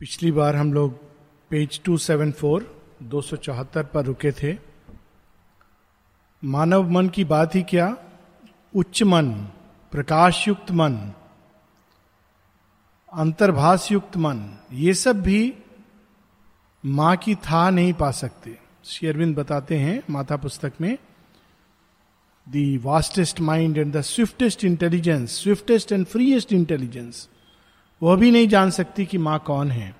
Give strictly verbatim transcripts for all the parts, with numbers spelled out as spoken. पिछली बार हम लोग पेज दो सौ चौहत्तर, दो सौ चौहत्तर पर रुके थे। मानव मन की बात ही क्या, उच्च मन, प्रकाशयुक्त मन, अंतर्भास युक्त मन, ये सब भी माँ की था नहीं पा सकते। श्री अरविंद बताते हैं माता पुस्तक में, the vastest mind and the swiftest intelligence, swiftest and freest intelligence, वह भी नहीं जान सकती कि माँ कौन है।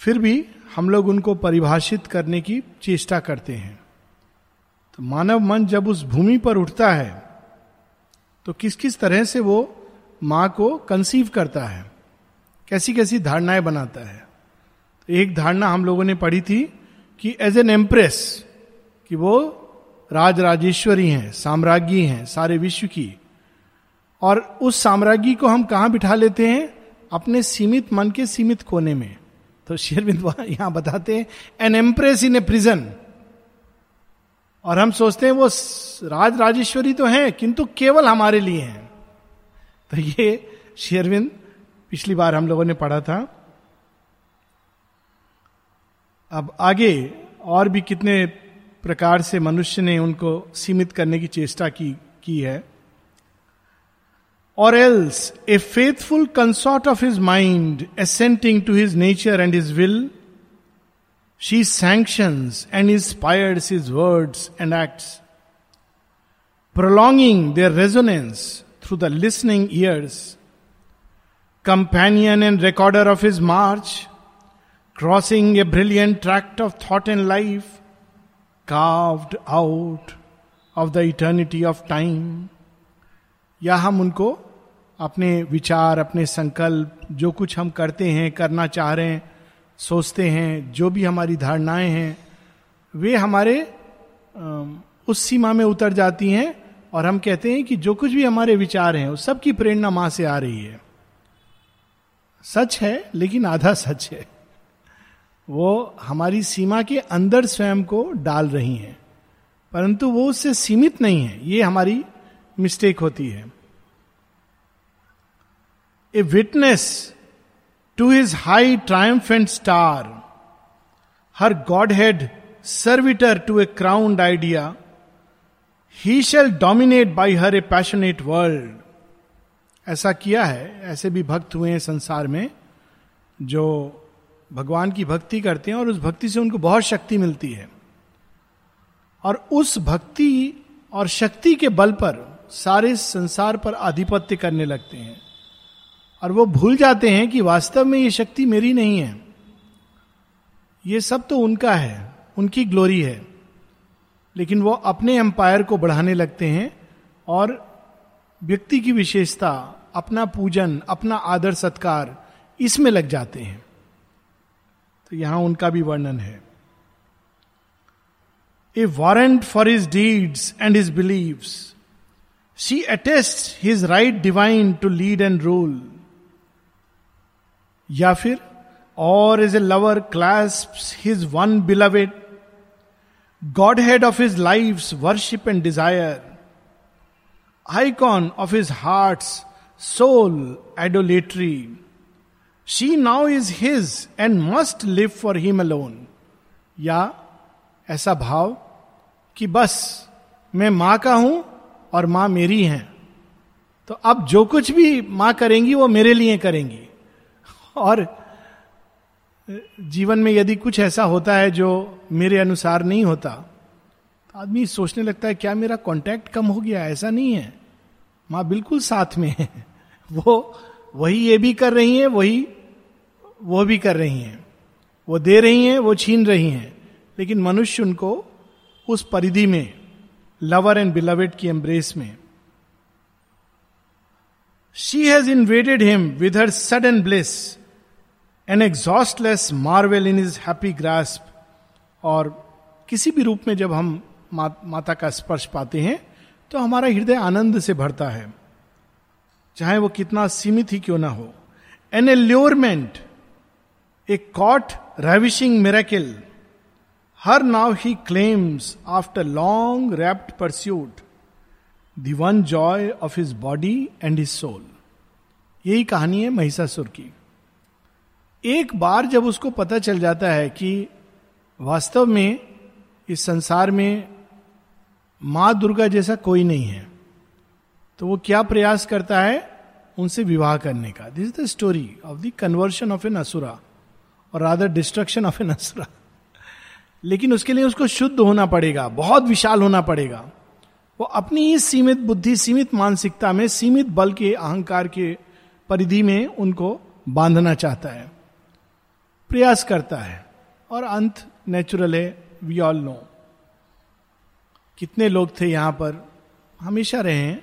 फिर भी हम लोग उनको परिभाषित करने की चेष्टा करते हैं। तो मानव मन जब उस भूमि पर उठता है तो किस किस तरह से वो माँ को कंसीव करता है, कैसी कैसी धारणाएं बनाता है। तो एक धारणा हम लोगों ने पढ़ी थी कि एज एन एम्प्रेस, कि वो राज राजेश्वरी हैं, साम्राज्ञी हैं सारे विश्व की। और उस साम्राज्ञी को हम कहाँ बिठा लेते हैं, अपने सीमित मन के सीमित कोने में। तो शेरविंद यहां बताते हैं an empress in a prison, और हम सोचते हैं वो राज राजेश्वरी तो हैं किंतु केवल हमारे लिए हैं। तो ये शेरविंद पिछली बार हम लोगों ने पढ़ा था। अब आगे और भी कितने प्रकार से मनुष्य ने उनको सीमित करने की चेष्टा की, की है। Or else, a faithful consort of his mind, assenting to his nature and his will, she sanctions and inspires his words and acts, prolonging their resonance through the listening ears, companion and recorder of his march, crossing a brilliant tract of thought and life, carved out of the eternity of time. या हम उनको अपने विचार, अपने संकल्प, जो कुछ हम करते हैं, करना चाह रहे हैं, सोचते हैं, जो भी हमारी धारणाएं हैं, वे हमारे उस सीमा में उतर जाती हैं और हम कहते हैं कि जो कुछ भी हमारे विचार हैं उस सब की प्रेरणा माँ से आ रही है। सच है लेकिन आधा सच है। वो हमारी सीमा के अंदर स्वयं को डाल रही हैं, परंतु वो उससे सीमित नहीं है। ये हमारी मिस्टेक होती है। A witness to his high triumphant star, her godhead servitor to a crowned idea, he shall dominate by her a passionate world. ऐसा किया है, ऐसे भी भक्त हुए हैं संसार में जो भगवान की भक्ति करते हैं और उस भक्ति से उनको बहुत शक्ति मिलती है, और उस भक्ति और शक्ति के बल पर सारे संसार पर आधिपत्य करने लगते हैं, और वो भूल जाते हैं कि वास्तव में ये शक्ति मेरी नहीं है, ये सब तो उनका है, उनकी ग्लोरी है। लेकिन वो अपने एम्पायर को बढ़ाने लगते हैं और व्यक्ति की विशेषता, अपना पूजन, अपना आदर सत्कार, इसमें लग जाते हैं। तो यहां उनका भी वर्णन है। A warrant for his deeds and his beliefs. She attests his right divine to lead and rule. या फिर, or as a lover clasps his one beloved, Godhead of his life's worship and desire, icon of his heart's soul idolatry. She now is his and must live for him alone. या ऐसा भाव कि बस मैं माँ का हूं और माँ मेरी हैं, तो अब जो कुछ भी माँ करेंगी वो मेरे लिए करेंगी। और जीवन में यदि कुछ ऐसा होता है जो मेरे अनुसार नहीं होता तो आदमी सोचने लगता है क्या मेरा कांटेक्ट कम हो गया। ऐसा नहीं है, माँ बिल्कुल साथ में है। वो वही ये भी कर रही है, वही वो भी कर रही हैं, वो दे रही हैं, वो छीन रही हैं, लेकिन मनुष्य उनको उस परिधि में, लवर एंड बिलवेड की एम्ब्रेस में। She has invaded him with her sudden bliss, an exhaustless marvel in his happy grasp. और किसी भी रूप में जब हम मा, माता का स्पर्श पाते हैं तो हमारा हृदय आनंद से भरता है, चाहे वो कितना सीमित ही क्यों ना हो। An allurement, a caught ravishing miracle, Her now he claims after long rapt pursuit, the one joy of his body and his soul. यही कहानी है महिषासुर की। एक बार जब उसको पता चल जाता है कि वास्तव में इस संसार में माँ दुर्गा जैसा कोई नहीं है, तो वो क्या प्रयास करता है? उनसे विवाह करने का. This is the story of the conversion of an asura और rather destruction of an asura. लेकिन उसके लिए उसको शुद्ध होना पड़ेगा, बहुत विशाल होना पड़ेगा. वो अपनी ही सीमित बुद्धि, सीमित मानसिकता में, सीमित बल के, अहंकार के परिधि में उनको बांधना चाहता है, प्रयास करता है, और अंत नेचुरल है. वी ऑल नो कितने लोग थे यहाँ पर, हमेशा रहे हैं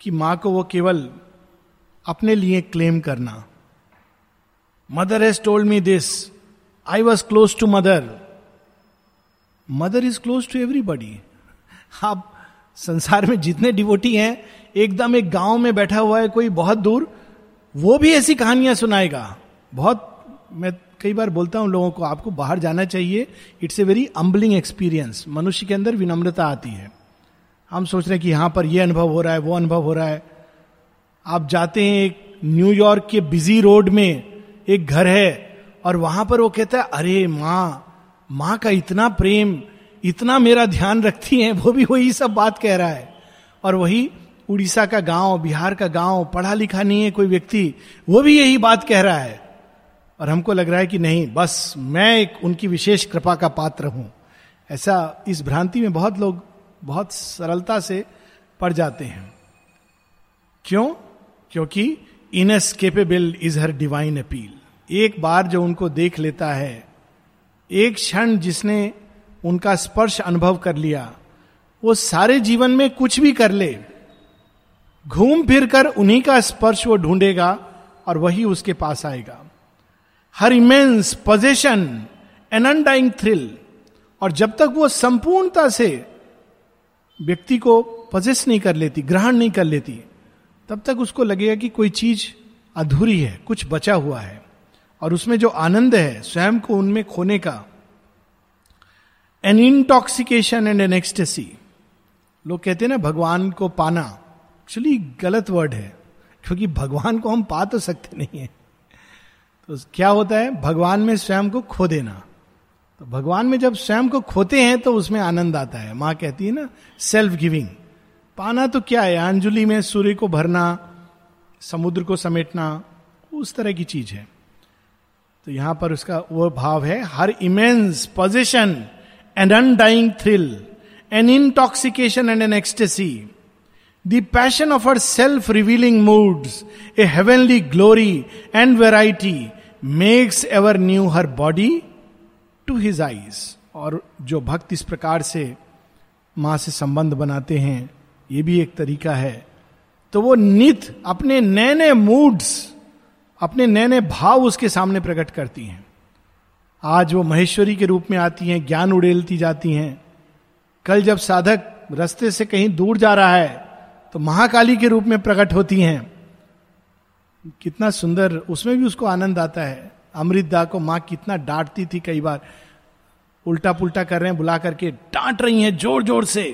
कि माँ को वो केवल अपने लिए क्लेम करना, mother has told me this, I was close to mother. Mother is close to everybody. आप संसार में जितने डिवोटी हैं, एकदम एक गांव में बैठा हुआ है कोई बहुत दूर, वो भी ऐसी कहानियां सुनाएगा. बहुत मैं कई बार बोलता हूं लोगों को, आपको बाहर जाना चाहिए. It's a very humbling experience. मनुष्य के अंदर विनम्रता आती है. हम सोच रहे हैं कि यहाँ पर यह अनुभव हो रहा है, वो अनुभव हो रहा है. आप जाते हैं एक न्यूयॉर्क के बिजी रोड में एक घर है, और वहां पर वो कहता है, अरे माँ, माँ का इतना प्रेम, इतना मेरा ध्यान रखती हैं. वो भी वही सब बात कह रहा है. और वही उड़ीसा का गांव, बिहार का गांव, पढ़ा लिखा नहीं है कोई व्यक्ति, वो भी यही बात कह रहा है. और हमको लग रहा है कि नहीं, बस मैं एक उनकी विशेष कृपा का पात्र हूं. ऐसा इस भ्रांति में बहुत लोग बहुत सरलता से पड़ जाते हैं. क्यों? क्योंकि inescapable is her divine appeal. एक बार जो उनको देख लेता है, एक क्षण जिसने उनका स्पर्श अनुभव कर लिया, वो सारे जीवन में कुछ भी कर ले, घूम फिर कर उन्हीं का स्पर्श वो ढूंढेगा और वही उसके पास आएगा. Her immense possession, an undying thrill. और जब तक वो संपूर्णता से व्यक्ति को पोजेस नहीं कर लेती, ग्रहण नहीं कर लेती, तब तक उसको लगेगा कि कोई चीज अधूरी है, कुछ बचा हुआ है. और उसमें जो आनंद है स्वयं को उनमें खोने का, an intoxication and an ecstasy. लोग कहते हैं ना भगवान को पाना, एक्चुअली गलत वर्ड है, क्योंकि भगवान को हम पा तो सकते नहीं है. तो क्या होता है? भगवान में स्वयं को खो देना. तो भगवान में जब स्वयं को खोते हैं तो उसमें आनंद आता है. माँ कहती है ना, सेल्फ गिविंग. पाना तो क्या है? अंजलि में सूर्य को भरना, समुद्र को समेटना, उस तरह की चीज है. तो यहां पर उसका वो भाव है, her immense possession, an undying thrill, an intoxication and an ecstasy, the passion of her self-revealing moods, a heavenly glory and variety makes ever new her body to his eyes. और जो भक्त इस प्रकार से माँ से संबंध बनाते हैं, ये भी एक तरीका है, तो वो नित अपने नए नए moods, अपने नए नए भाव उसके सामने प्रकट करती हैं. आज वो महेश्वरी के रूप में आती हैं, ज्ञान उड़ेलती जाती हैं. कल जब साधक रास्ते से कहीं दूर जा रहा है तो महाकाली के रूप में प्रकट होती हैं. कितना सुंदर, उसमें भी उसको आनंद आता है. अमृतदा को माँ कितना डांटती थी, कई बार उल्टा पुल्टा कर रहे हैं बुला करके, डांट रही हैं जोर जोर से,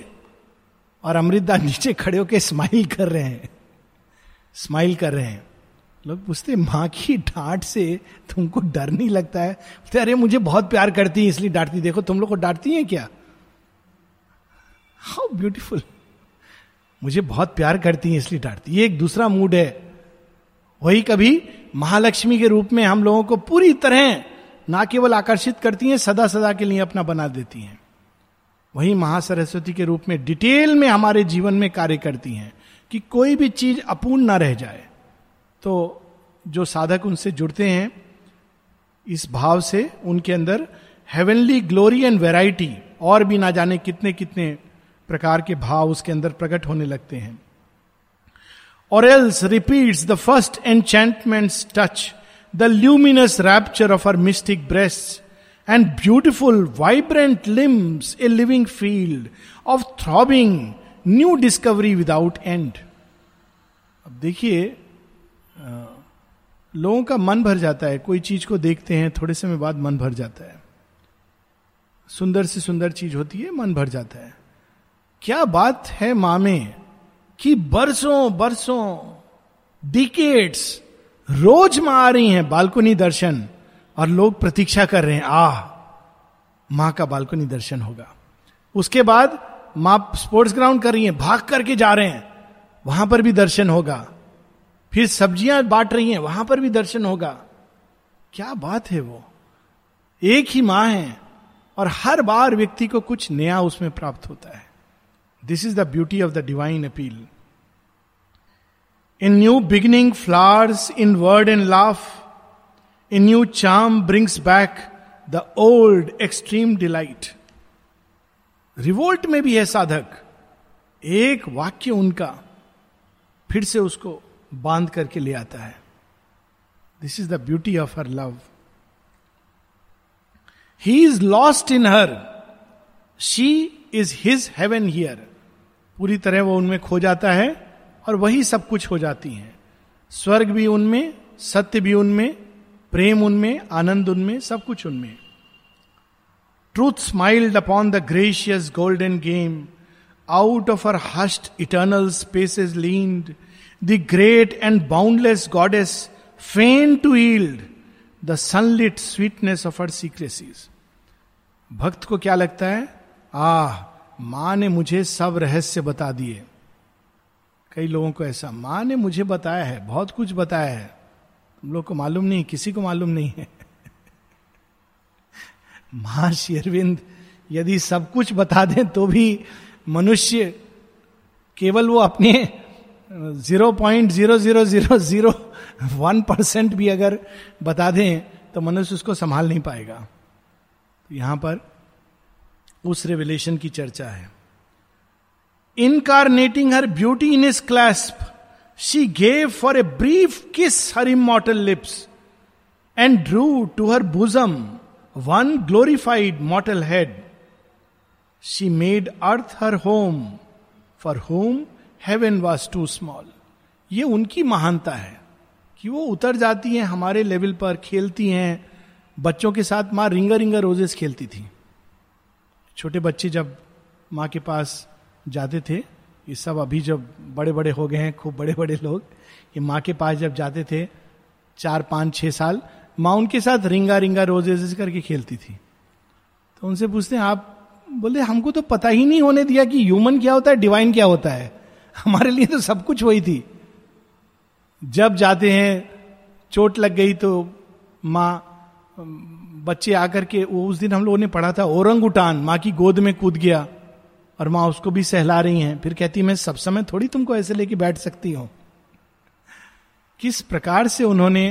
और अमृतदा नीचे खड़े होकर स्माइल कर रहे हैं, स्माइल कर रहे हैं. लोग पूछते, माँ की डांट से तुमको डर नहीं लगता है? तो अरे मुझे बहुत प्यार करती है इसलिए डांटती. देखो तुम लोग को डांटती हैं क्या? How beautiful. मुझे बहुत प्यार करती है इसलिए डांटती. ये एक दूसरा मूड है. वही कभी महालक्ष्मी के रूप में हम लोगों को पूरी तरह ना केवल आकर्षित करती हैं, सदा सदा के लिए अपना बना देती हैं. वही महासरस्वती के रूप में डिटेल में हमारे जीवन में कार्य करती हैं कि कोई भी चीज अपूर्ण ना रह जाए. तो जो साधक उनसे जुड़ते हैं इस भाव से, उनके अंदर हेवनली ग्लोरी एंड वैरायटी, और भी ना जाने कितने कितने प्रकार के भाव उसके अंदर प्रकट होने लगते हैं. और else repeats the first enchantment's touch, the luminous rapture of her mystic breast and beautiful vibrant limbs, a living field of throbbing new discovery without end. अब देखिए, लोगों का मन भर जाता है, कोई चीज को देखते हैं, थोड़े समय बाद मन भर जाता है. सुंदर से सुंदर चीज होती है, मन भर जाता है. क्या बात है माँ में कि बरसों बरसों, डिकेड्स, रोज माँ आ रही हैं बालकनी दर्शन, और लोग प्रतीक्षा कर रहे हैं, आह मां का बालकनी दर्शन होगा। उसके बाद मां स्पोर्ट्स ग्राउंड कर रही हैं, भाग करके जा रहे हैं, वहां पर भी दर्शन होगा। फिर सब्जियां बांट रही हैं, वहां पर भी दर्शन होगा। क्या बात है, वो एक ही मां है और हर बार व्यक्ति को कुछ नया उसमें प्राप्त होता है। This is the beauty of the divine appeal. In new beginning flowers in word and laugh. A new charm brings back the old extreme delight. Revolt में भी है साधक, एक वाक्य उनका फिर से उसको बांध करके ले आता है। This is the beauty of her love. He is lost in her, she is his heaven here. पूरी तरह वो उनमें खो जाता है और वही सब कुछ हो जाती हैं। स्वर्ग भी उनमें, सत्य भी उनमें, प्रेम उनमें, आनंद उनमें, सब कुछ उनमें। Truth smiled upon the gracious golden game, out of her hushed eternal spaces leaned the great and boundless goddess, fain to yield the sunlit sweetness of her secrecies. भक्त को क्या लगता है, आह मां ने मुझे सब रहस्य बता दिए। कई लोगों को ऐसा, माँ ने मुझे बताया है, बहुत कुछ बताया है, तुम लोग को मालूम नहीं, किसी को मालूम नहीं है। माँ श्री अरविंद यदि सब कुछ बता दें तो भी मनुष्य केवल वो अपने zero point zero zero zero zero one percent भी अगर बता दें तो मनुष्य उसको संभाल नहीं पाएगा। तो यहां पर उस रिवेलेशन की चर्चा है। Incarnating her beauty in his clasp, she gave for a brief kiss her immortal lips and drew to her bosom one glorified mortal head. She made earth her home, for whom heaven was too small. ये उनकी महानता है कि वो उतर जाती हैं हमारे लेवल पर, खेलती हैं। बच्चों के साथ माँ रिंगा रिंगा रोजेस खेलती थी। छोटे बच्चे जब माँ के पास जाते थे, ये सब अभी जब बड़े बड़े हो गए हैं, खूब बड़े बड़े लोग, ये माँ के पास जब जाते थे चार पाँच छः साल, माँ उनके साथ रिंगा रिंगा रोजेज करके खेलती थी। तो उनसे पूछते हैं, आप बोले हमको तो पता ही नहीं होने दिया कि ह्यूमन क्या होता है, डिवाइन क्या होता है, हमारे लिए तो सब कुछ वही थी। जब जाते हैं, चोट लग गई तो माँ, बच्चे आकर के, वो उस दिन हम लोगों ने पढ़ा था, ओरंगुटान माँ की गोद में कूद गया और माँ उसको भी सहला रही हैं। फिर कहती, मैं सब समय थोड़ी तुमको ऐसे लेके बैठ सकती हूं। किस प्रकार से उन्होंने,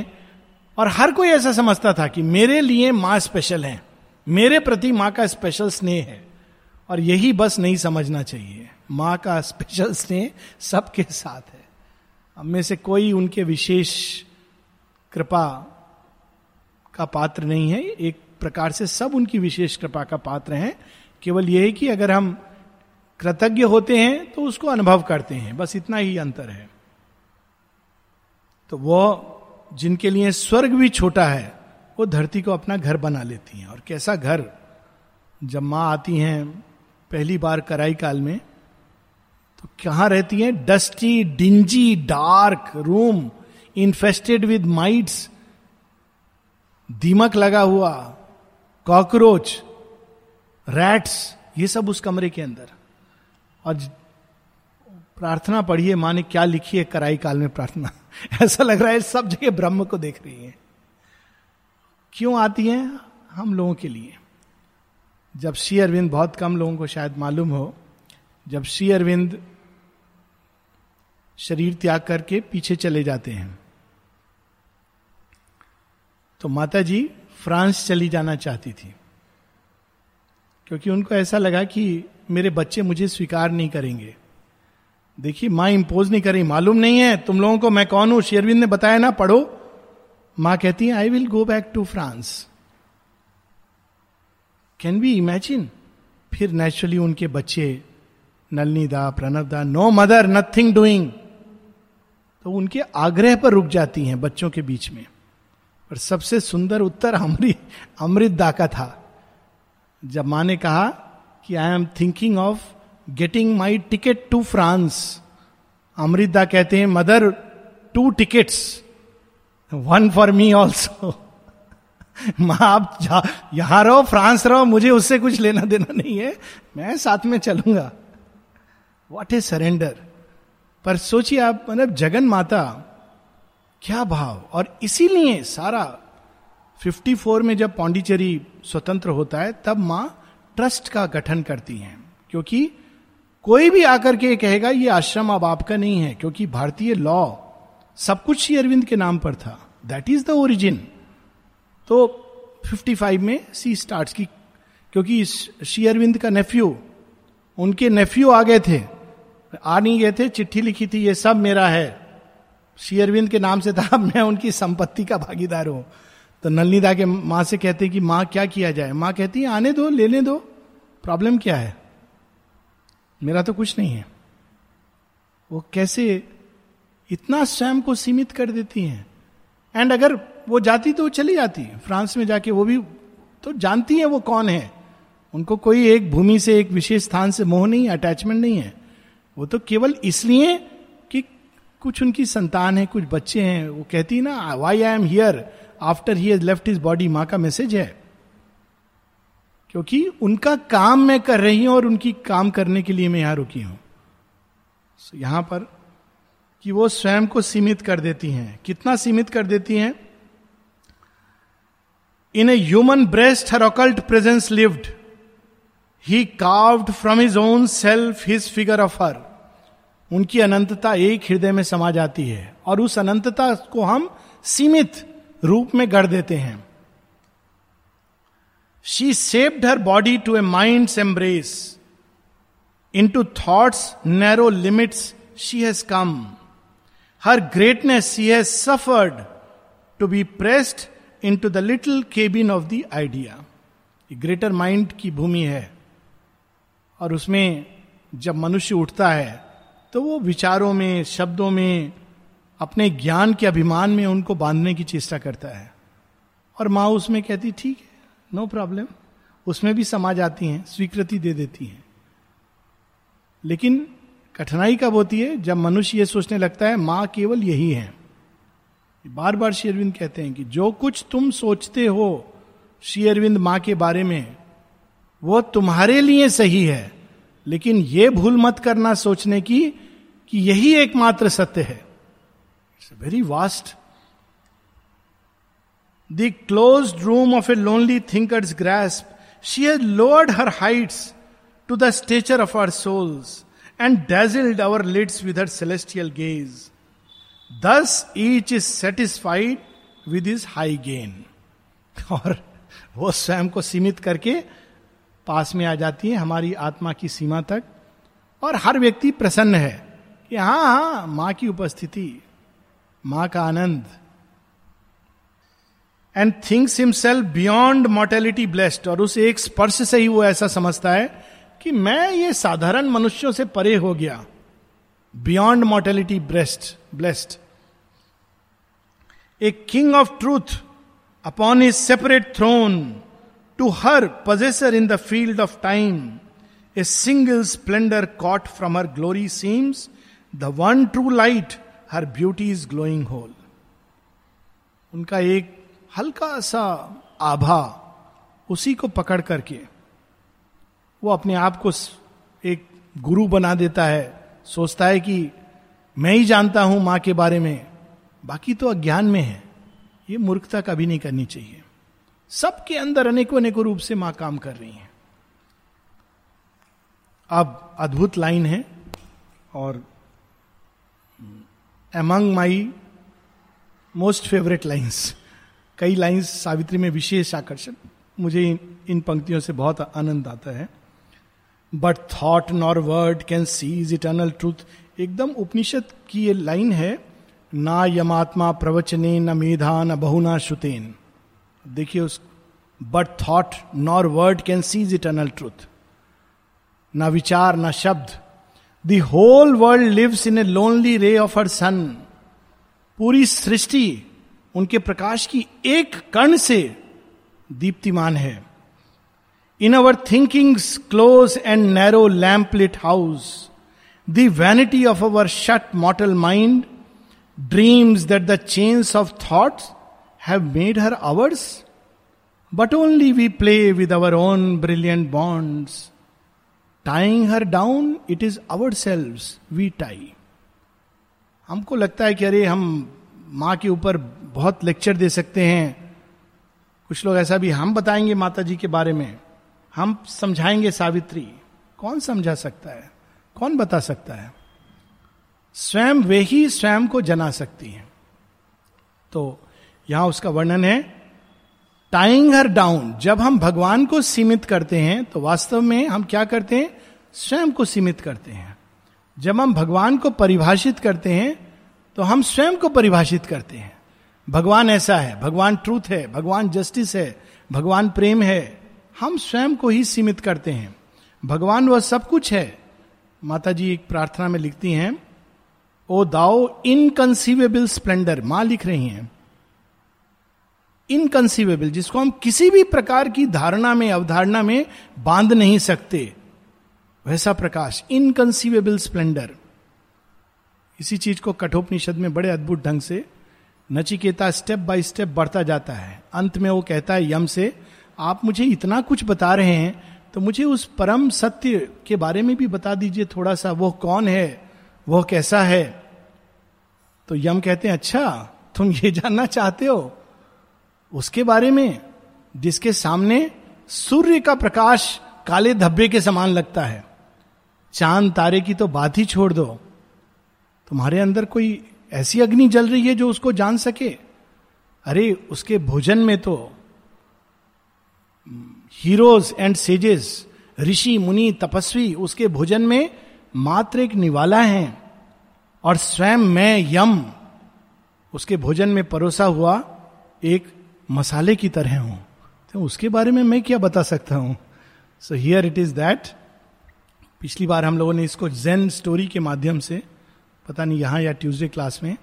और हर कोई ऐसा समझता था कि मेरे लिए माँ स्पेशल है, मेरे प्रति माँ का स्पेशल स्नेह है। और यही बस नहीं समझना चाहिए, माँ का स्पेशल स्नेह सबके साथ है। हम में से कोई उनके विशेष कृपा का पात्र नहीं है। एक प्रकार से सब उनकी विशेष कृपा का पात्र हैं। केवल यह है कि अगर हम कृतज्ञ होते हैं तो उसको अनुभव करते हैं, बस इतना ही अंतर है। तो वो जिनके लिए स्वर्ग भी छोटा है, वो धरती को अपना घर बना लेती हैं। और कैसा घर, जब माँ आती हैं पहली बार कराई काल में, तो कहाँ रहती हैं, dusty dingy dark room, infested with mites, दीमक लगा हुआ, कॉकरोच, रैट्स, ये सब उस कमरे के अंदर। और प्रार्थना पढ़िए, माँ ने क्या लिखी है कराई काल में प्रार्थना। ऐसा लग रहा है सब जगह ब्रह्म को देख रही है। क्यों आती है, हम लोगों के लिए। जब श्री अरविंद, बहुत कम लोगों को शायद मालूम हो, जब श्री अरविंद शरीर त्याग करके पीछे चले जाते हैं, तो माता जी फ्रांस चली जाना चाहती थी, क्योंकि उनको ऐसा लगा कि मेरे बच्चे मुझे स्वीकार नहीं करेंगे। देखिए माँ इम्पोज नहीं करी, मालूम नहीं है तुम लोगों को मैं कौन हूं, शेरविंद ने बताया ना, पढ़ो। माँ कहती है, I will go back to France. Can we imagine. फिर नेचुरली उनके बच्चे नलनी दा, प्रणव दा, नो मदर नथिंग डूइंग, तो उनके आग्रह पर रुक जाती हैं बच्चों के बीच में। और सबसे सुंदर उत्तर अमृत अमृत दा का था, जब माँ ने कहा कि I am thinking of getting my ticket to France. Amrita कहते हैं, Mother, two tickets, one for me also. माँ आप यहां रहो, फ्रांस रहो, मुझे उससे कुछ लेना देना नहीं है, मैं साथ में चलूंगा. What is surrender. पर सोचिए आप, मतलब जगन माता क्या भाव. और इसीलिए सारा चौवन में जब पौंडीचेरी स्वतंत्र होता है तब माँ ट्रस्ट का गठन करती हैं, क्योंकि कोई भी आकर के कहेगा ये आश्रम अब आपका नहीं है, क्योंकि भारतीय लॉ सब कुछ श्री अरविंद के नाम पर था. That is the origin. तो पचपन में सी स्टार्ट्स की, क्योंकि श्री अरविंद का नेफ्यू, उनके नेफ्यू आ गए थे, आ नहीं गए थे, चिट्ठी लिखी थी ये सब मेरा है, श्री अरविंद के नाम से था, मैं उनकी संपत्ति का भागीदार हूं. तो नलनीदा के माँ से कहते कि माँ क्या किया जाए. माँ कहती है आने दो, लेने दो, प्रॉब्लम क्या है, मेरा तो कुछ नहीं है. वो कैसे इतना स्वयं को सीमित कर देती हैं. एंड अगर वो जाती तो वो चली जाती है फ्रांस में जाके, वो भी तो जानती है वो कौन है. उनको कोई एक भूमि से, एक विशेष स्थान से मोह नहीं, अटैचमेंट नहीं है. वो तो केवल इसलिए कि कुछ उनकी संतान है, कुछ बच्चे हैं. वो कहती है ना, why I am here after he has left his body. माँ का मैसेज है, क्योंकि उनका काम मैं कर रही हूं और उनकी काम करने के लिए मैं यहां रुकी हूं. so, यहां पर कि वो स्वयं को सीमित कर देती हैं. कितना सीमित कर देती हैं. In a human breast her occult presence lived, he carved from his own self his figure of her. उनकी अनंतता एक हृदय में समा जाती है और उस अनंतता को हम सीमित रूप में गढ़ देते हैं. She shaped her body to a mind's embrace, into thoughts narrow limits she has come. Her greatness she has suffered to be pressed into the little cabin of the idea. Greater mind की भूमि है और उसमें जब मनुष्य उठता है तो वो विचारों में, शब्दों में, अपने ज्ञान के अभिमान में उनको बांधने की चेष्टा करता है. और माँ उसमें कहती ठीक है, नो प्रॉब्लम. उसमें भी समा जाती हैं, स्वीकृति दे देती हैं. लेकिन कठिनाई कब होती है, जब मनुष्य ये सोचने लगता है माँ केवल यही है. बार बार श्री अरविंद कहते हैं कि जो कुछ तुम सोचते हो श्री अरविंद माँ के बारे में, वो तुम्हारे लिए सही है, लेकिन ये भूल मत करना सोचने की कि यही एकमात्र सत्य है. It's very vast. The closed room of a lonely thinker's grasp, she has lowered her heights to the stature of our souls and dazzled our lids with her celestial gaze. Thus each is satisfied with his high gain. और वो स्वयं को सीमित करके पास में आ जाती है हमारी आत्मा की सीमा तक, और हर व्यक्ति प्रसन्न है कि हाँ हाँ माँ की उपस्थिति, माँ का आनंद. And thinks himself beyond mortality blessed. और उस एक स्पर्श से ही वो ऐसा समझता है कि मैं ये साधारण मनुष्यों से परे हो गया. Beyond mortality blessed blessed a king of truth upon his separate throne. To her, possessor in the field of time, a single splendor caught from her glory seems the one true light, her beauty is glowing whole. उनका एक हल्का सा आभा, उसी को पकड़ करके वो अपने आप को एक गुरु बना देता है. सोचता है कि मैं ही जानता हूं माँ के बारे में, बाकी तो अज्ञान में है. ये मूर्खता कभी नहीं करनी चाहिए. सबके अंदर अनेकों अनेकों रूप से मां काम कर रही हैं. अब अद्भुत लाइन है. और among my most favorite lines, कई लाइन्स सावित्री में विशेष आकर्षण, मुझे इन पंक्तियों से बहुत आनंद आता है. But thought nor word can seize eternal truth. एकदम उपनिषद की ये लाइन है. ना यमात्मा प्रवचने न मेधा न बहुना श्रुतेन. देखिए उस, but thought nor word can seize eternal truth. ना विचार ना शब्द. The whole world lives in a lonely ray of her sun. पूरी सृष्टि उनके प्रकाश की एक कण से दीप्तिमान है. In our thinking's close and narrow lamp lit house, the vanity of our shut mortal mind dreams that the chains of thoughts have made her ours but only we play with our own brilliant bonds. Tying her down, it is ourselves we tie. हमको लगता है कि अरे हम माँ के ऊपर बहुत लेक्चर दे सकते हैं. कुछ लोग ऐसा भी, हम बताएंगे माता जी के बारे में, हम समझाएंगे सावित्री. कौन समझा सकता है, कौन बता सकता है? स्वयं वे ही स्वयं को जना सकती है. तो यहां उसका वर्णन है टाइंग हर डाउन. जब हम भगवान को सीमित करते हैं तो वास्तव में हम क्या करते हैं? स्वयं को सीमित करते हैं. जब हम भगवान को परिभाषित करते हैं तो हम स्वयं को परिभाषित करते हैं. भगवान ऐसा है, भगवान ट्रूथ है, भगवान जस्टिस है, भगवान प्रेम है. हम स्वयं को ही सीमित करते हैं. भगवान वह सब कुछ है. माता जी एक प्रार्थना में लिखती हैं, ओ दाओ इनकंसीवेबल स्प्लेंडर. मां लिख रही हैं इनकंसीवेबल, जिसको हम किसी भी प्रकार की धारणा में, अवधारणा में बांध नहीं सकते, वैसा प्रकाश, इनकंसीवेबल स्प्लेंडर. इसी चीज को कठोपनिषद में बड़े अद्भुत ढंग से नचिकेता स्टेप बाय स्टेप बढ़ता जाता है. अंत में वो कहता है यम से, आप मुझे इतना कुछ बता रहे हैं तो मुझे उस परम सत्य के बारे में भी बता दीजिए थोड़ा सा. वो कौन है, वो कैसा है? तो यम कहते हैं अच्छा तुम ये जानना चाहते हो उसके बारे में जिसके सामने सूर्य का प्रकाश काले धब्बे के समान लगता है. चांद तारे की तो बात ही छोड़ दो. तुम्हारे अंदर कोई ऐसी अग्नि जल रही है जो उसको जान सके? अरे उसके भोजन में तो हीरोज एंड सेजेस, ऋषि मुनि तपस्वी, उसके भोजन में मात्र एक निवाला है. और स्वयं मैं यम उसके भोजन में परोसा हुआ एक मसाले की तरह हूं, तो उसके बारे में मैं क्या बता सकता हूं? So here it is that. पिछली बार हम लोगों ने इसको जेन स्टोरी के माध्यम से, पता नहीं यहाँ या ट्यूसडे क्लास में,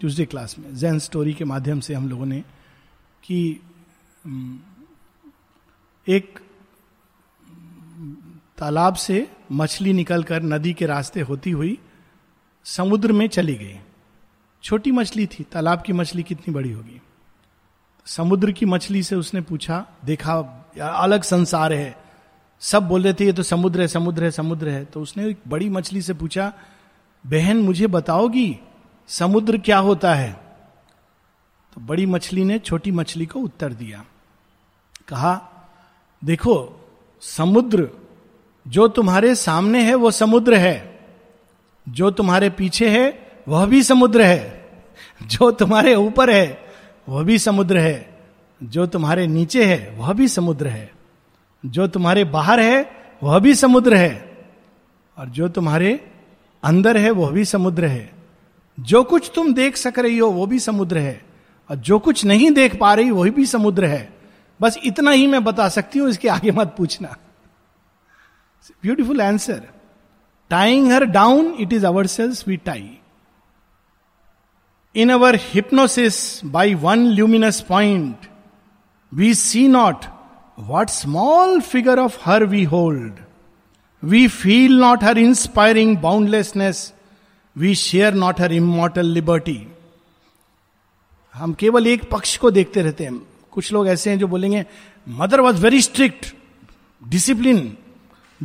ट्यूसडे क्लास में जेन स्टोरी के माध्यम से हम लोगों ने कि एक तालाब से मछली निकलकर नदी के रास्ते होती हुई समुद्र में चली गई. छोटी मछली थी, तालाब की मछली कितनी बड़ी होगी. समुद्र की मछली से उसने पूछा, देखा अलग संसार है. सब बोल रहे थे ये तो समुद्र है, समुद्र है, समुद्र है. तो उसने एक बड़ी मछली से पूछा, बहन मुझे बताओगी समुद्र क्या होता है? तो बड़ी मछली ने छोटी मछली को उत्तर दिया, कहा देखो समुद्र जो तुम्हारे सामने है वो समुद्र है, जो तुम्हारे पीछे है वह भी समुद्र है, जो तुम्हारे ऊपर है वह भी समुद्र है, जो तुम्हारे नीचे है वह भी समुद्र है, जो तुम्हारे बाहर है वह भी समुद्र है, और जो तुम्हारे अंदर है वह भी समुद्र है. जो कुछ तुम देख सक रही हो वो भी समुद्र है, और जो कुछ नहीं देख पा रही वही भी समुद्र है. बस इतना ही मैं बता सकती हूं, इसके आगे मत पूछना. Beautiful answer. Tying her down, it is ourselves we tie. In our hypnosis by one luminous point we see not what small figure of her we hold. We feel not her inspiring boundlessness. We share not her immortal liberty. हम केवल एक पक्ष को देखते रहते हैं. कुछ लोग ऐसे हैं जो बोलेंगे mother was very strict discipline.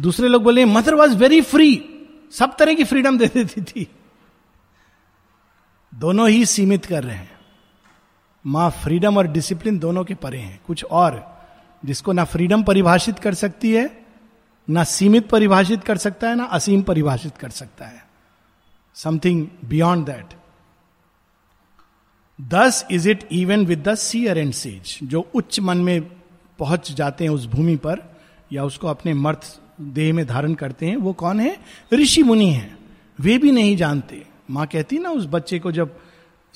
दूसरे लोग बोलेंगे मदर वॉज वेरी फ्री, सब तरह की फ्रीडम दे देती थी. दोनों ही सीमित कर रहे हैं. माँ फ्रीडम और डिसिप्लिन दोनों के परे हैं. कुछ और जिसको ना फ्रीडम परिभाषित कर सकती है, ना सीमित परिभाषित कर सकता है, ना असीम परिभाषित कर सकता है. Something beyond that. Thus is it even with the seer and sage. जो उच्च मन में पहुंच जाते हैं उस भूमि पर, या उसको अपने मर्थ देह में धारण करते हैं, वो कौन है? ऋषि मुनि हैं. वे भी नहीं जानते. माँ कहती ना उस बच्चे को, जब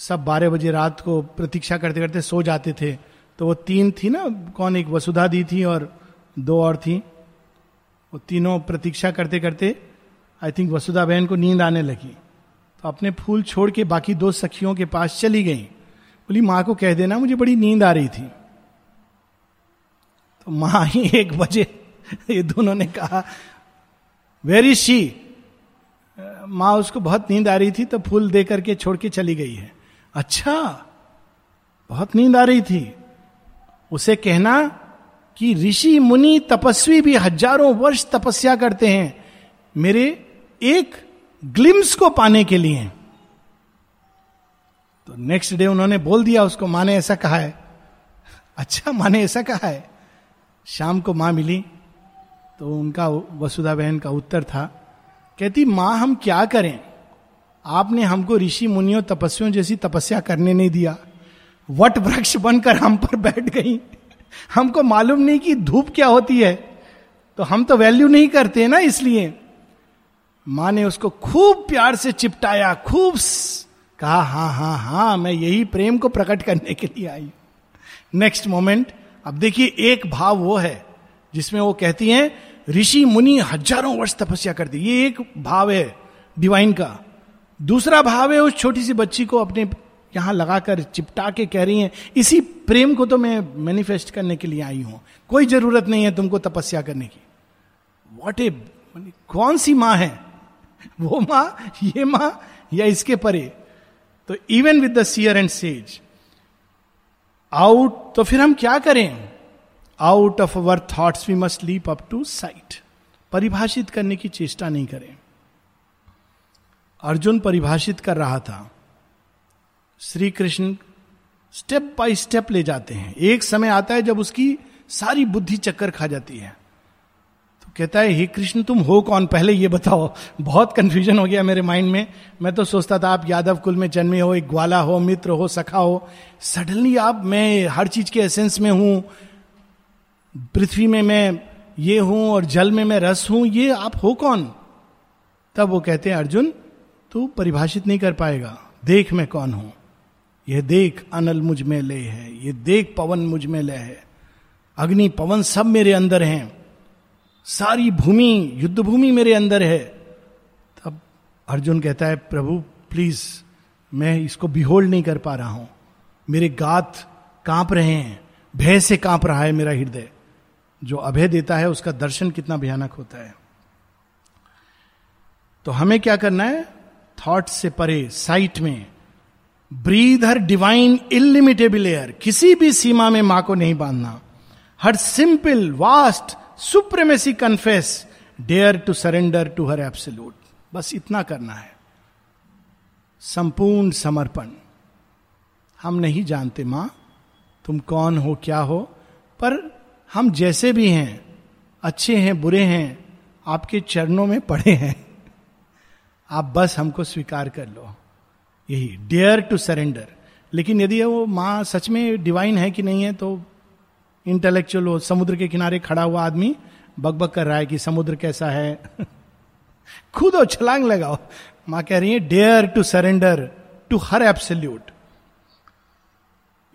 सब बारह बजे रात को प्रतीक्षा करते करते सो जाते थे, तो वो तीन थी ना, कौन, एक वसुधा दी थी और दो और थी, वो तीनों प्रतीक्षा करते करते आई थिंक वसुधा बहन को नींद आने लगी, तो अपने फूल छोड़ के बाकी दो सखियों के पास चली गई. बोली माँ को कह देना मुझे बड़ी नींद आ रही थी. तो माँ ही एक बजे ये दोनों ने कहा वेर इज शी. माँ उसको बहुत नींद आ रही थी तो फूल दे करके छोड़ के चली गई है. अच्छा, बहुत नींद आ रही थी, उसे कहना कि ऋषि मुनि तपस्वी भी हजारों वर्ष तपस्या करते हैं मेरे एक ग्लिम्स को पाने के लिए। तो नेक्स्ट डे उन्होंने बोल दिया उसको, माँ ने ऐसा कहा है। अच्छा, माँ ने ऐसा कहा है। शाम को माँ मिली तो उनका, वसुधा बहन का उत्तर था, कहती माँ हम क्या करें, आपने हमको ऋषि मुनियों तपस्वियों जैसी तपस्या करने नहीं दिया, वट वृक्ष बनकर हम पर बैठ गई, हमको मालूम नहीं कि धूप क्या होती है, तो हम तो वैल्यू नहीं करते ना। इसलिए माँ ने उसको खूब प्यार से चिपटाया, खूब कहा हाँ हाँ हाँ मैं यही प्रेम को प्रकट करने के लिए आई। नेक्स्ट मोमेंट, अब देखिए एक भाव वो है जिसमें वो कहती हैं ऋषि मुनि हजारों वर्ष तपस्या करती, ये एक भाव है डिवाइन का। दूसरा भाव है उस छोटी सी बच्ची को अपने यहां लगाकर चिपटा के कह रही हैं इसी प्रेम को तो मैं मैनिफेस्ट करने के लिए आई हूं, कोई जरूरत नहीं है तुमको तपस्या करने की। व्हाट ए, कौन सी माँ है वो माँ, ये माँ या इसके परे। तो even with the seer and sage out, तो फिर हम क्या करें, out of our thoughts we must leap up to sight. परिभाषित करने की चेष्टा नहीं करें। अर्जुन परिभाषित कर रहा था, Shri Krishna step by step ले जाते हैं। एक समय आता है जब उसकी सारी बुद्धि चक्कर खा जाती है, तो कहता है हे कृष्ण तुम हो कौन, पहले ये बताओ। बहुत कंफ्यूजन हो गया मेरे माइंड में, मैं तो सोचता था आप यादव कुल में जन्मे हो, एक ग्वाला हो, मित्र हो, सखा हो, सडनली आप मैं हर चीज के एसेंस में हूं, पृथ्वी में मैं ये हूं और जल में मैं रस हूं, ये आप हो कौन। तब वो कहते हैं अर्जुन तू परिभाषित नहीं कर पाएगा, देख मैं कौन हूं, यह देख अनल मुझ में लय है, ये देख पवन मुझ में लय है, अग्नि पवन सब मेरे अंदर हैं, सारी भूमि युद्ध भूमि मेरे अंदर है। तब अर्जुन कहता है प्रभु प्लीज मैं इसको बिहोल्ड नहीं कर पा रहा हूं, मेरे गात कांप रहे हैं, भय से कांप रहा है मेरा हृदय। जो अभय देता है उसका दर्शन कितना भयानक होता है। तो हमें क्या करना है, थॉट से परे साइट में breathe her divine illimitable air, किसी भी सीमा में मां को नहीं बांधना। Her simple vast supremacy confess, dare to surrender to her absolute. बस इतना करना है, संपूर्ण समर्पण। हम नहीं जानते मां तुम कौन हो क्या हो, पर हम जैसे भी हैं, अच्छे हैं बुरे हैं, आपके चरणों में पड़े हैं, आप बस हमको स्वीकार कर लो, यही डेयर टू सरेंडर। लेकिन यदि वो माँ सच में डिवाइन है कि नहीं है, तो इंटेलेक्चुअल हो, समुद्र के किनारे खड़ा हुआ आदमी बकबक कर रहा है कि समुद्र कैसा है कूदो छलांग लगाओ। माँ कह रही है dare to surrender to her absolute.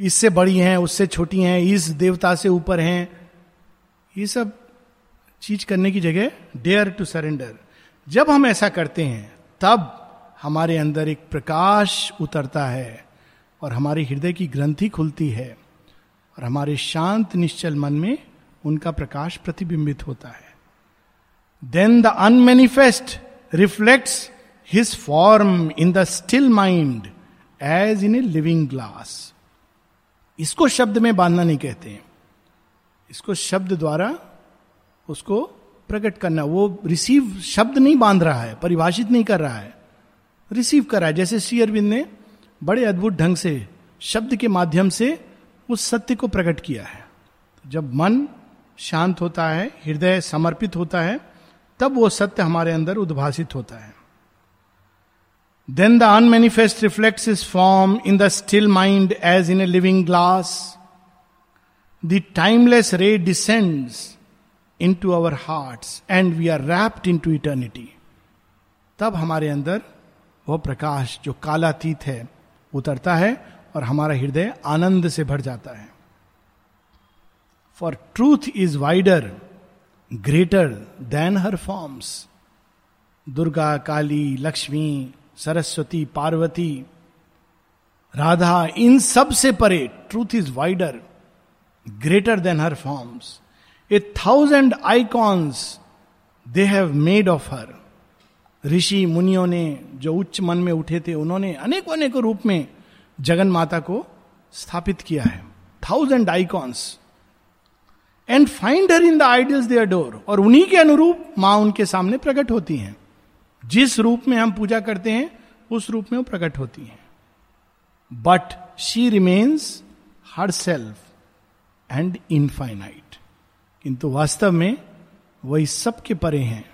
इससे बड़ी हैं, उससे छोटी हैं, इस देवता से ऊपर हैं, ये सब चीज करने की जगह डेयर टू सरेंडर। जब हम ऐसा करते हैं तब हमारे अंदर एक प्रकाश उतरता है और हमारे हृदय की ग्रंथि खुलती है और हमारे शांत निश्चल मन में उनका प्रकाश प्रतिबिंबित होता है। Then the unmanifest reflects his form in the still mind as in a living glass. इसको शब्द में बांधना नहीं कहते हैं, इसको शब्द द्वारा उसको प्रकट करना। वो रिसीव शब्द नहीं बांध रहा है, परिभाषित नहीं कर रहा है, रिसीव कर रहा है। जैसे श्री अरविंद ने बड़े अद्भुत ढंग से शब्द के माध्यम से उस सत्य को प्रकट किया है। जब मन शांत होता है, हृदय समर्पित होता है, तब वो सत्य हमारे अंदर उद्भासित होता है। Then the unmanifest reflects his form in the still mind as in a living glass. The timeless ray descends into our hearts and we are wrapped into eternity. तब हमारे अंदर वह प्रकाश जो कालातीत है उतरता है और हमारा हृदय आनंद से भर जाता है। For truth is wider, greater than her forms. Durga, काली, लक्ष्मी, सरस्वती, पार्वती, राधा, इन सब से परे truth is wider, greater than her forms. A thousand icons they have made of her. ऋषि मुनियों ने जो उच्च मन में उठे थे उन्होंने अनेकों अनेकों रूप में जगन माता को स्थापित किया है। Thousand icons and find her in the idols they adore, और उन्हीं के अनुरूप मां उनके सामने प्रकट होती हैं. जिस रूप में हम पूजा करते हैं उस रूप में वो प्रकट होती हैं. But she remains herself and infinite. किंतु वास्तव में वही सबके परे हैं,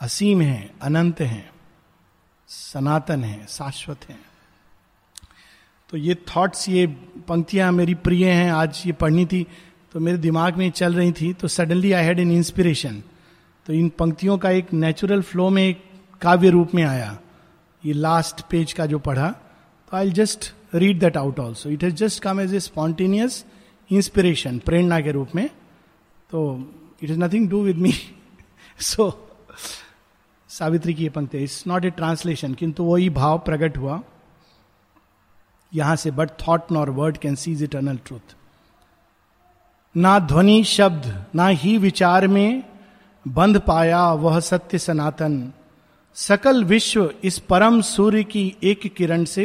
असीम हैं, अनंत हैं, सनातन हैं, शाश्वत हैं. तो ये थॉट्स, ये पंक्तियां मेरी प्रिय हैं. आज ये पढ़नी थी तो मेरे दिमाग में चल रही थी, तो suddenly I had an inspiration. तो इन पंक्तियों का एक नेचुरल फ्लो में एक काव्य रूप में आया. ये लास्ट पेज का जो पढ़ा, तो I will just read that out also. It has just come as a spontaneous inspiration, प्रेरणा के रूप में. तो it is nothing do with me. So Savitri की ये पंक्ति, इट्स नॉट ए ट्रांसलेशन, किंतु वही भाव प्रकट हुआ यहां से. But thought nor word can seize eternal truth. ना ध्वनि शब्द ना ही विचार में बंध पाया वह सत्य सनातन. सकल विश्व इस परम सूर्य की एक किरण से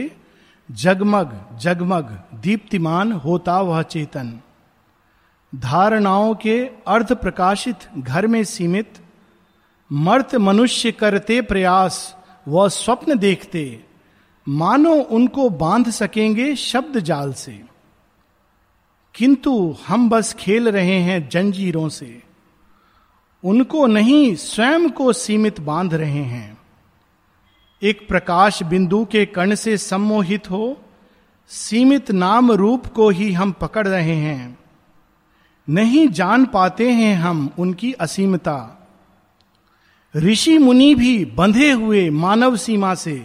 जगमग जगमग दीप्तिमान होता वह चेतन. धारणाओं के अर्ध प्रकाशित घर में सीमित मर्त मनुष्य करते प्रयास व स्वप्न देखते, मानो उनको बांध सकेंगे शब्द जाल से. किंतु हम बस खेल रहे हैं जंजीरों से, उनको नहीं स्वयं को सीमित बांध रहे हैं. एक प्रकाश बिंदु के कण से सम्मोहित हो सीमित नाम रूप को ही हम पकड़ रहे हैं. नहीं जान पाते हैं हम उनकी असीमता. ऋषि मुनि भी बंधे हुए मानव सीमा से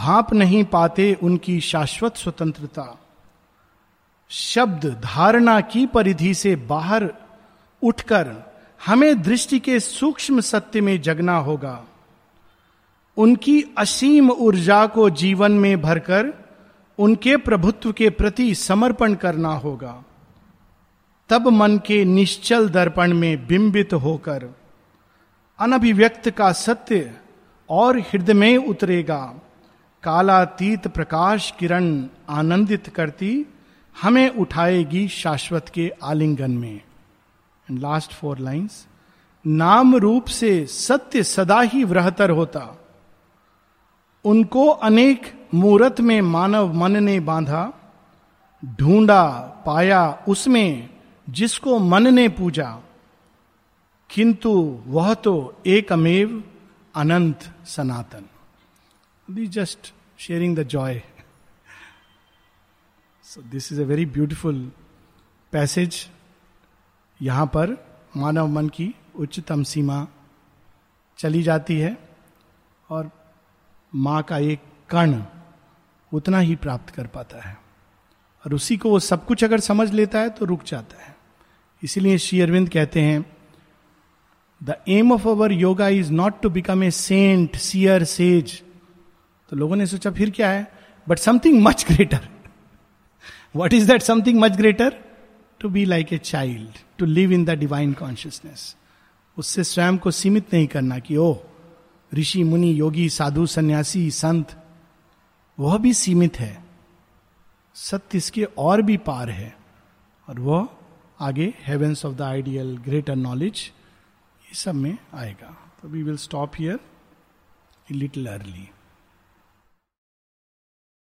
भांप नहीं पाते उनकी शाश्वत स्वतंत्रता. शब्द धारणा की परिधि से बाहर उठकर हमें दृष्टि के सूक्ष्म सत्य में जगना होगा. उनकी असीम ऊर्जा को जीवन में भरकर उनके प्रभुत्व के प्रति समर्पण करना होगा. तब मन के निश्चल दर्पण में बिंबित होकर अनभिव्यक्त का सत्य और हृदय में उतरेगा. कालातीत प्रकाश किरण आनंदित करती हमें उठाएगी शाश्वत के आलिंगन में. And last four lines. नाम रूप से सत्य सदा ही वृहतर होता. उनको अनेक मूरत में मानव मन ने बांधा. ढूंढा पाया उसमें जिसको मन ने पूजा. किंतु वह तो एकमेव अनंत सनातन. The just sharing the joy. So this is a very beautiful passage. यहाँ पर मानव मन की उच्चतम सीमा चली जाती है और माँ का एक कण उतना ही प्राप्त कर पाता है, और उसी को वो सब कुछ अगर समझ लेता है तो रुक जाता है. इसीलिए श्री अरविंद कहते हैं, The aim of our yoga is not to become a saint, seer, sage. तो लोगों ने सोचा फिर क्या है, but something much greater. What is that something much greater? To be like a child, to live in the divine consciousness. उससे स्वयं को सीमित नहीं करना कि ओ ऋषि मुनि योगी साधु सन्यासी संत, वह भी सीमित है. सत्य इसके और भी पार है, और वह आगे heavens of the ideal, greater knowledge, इस सब में आएगा. तो we will stop here little early.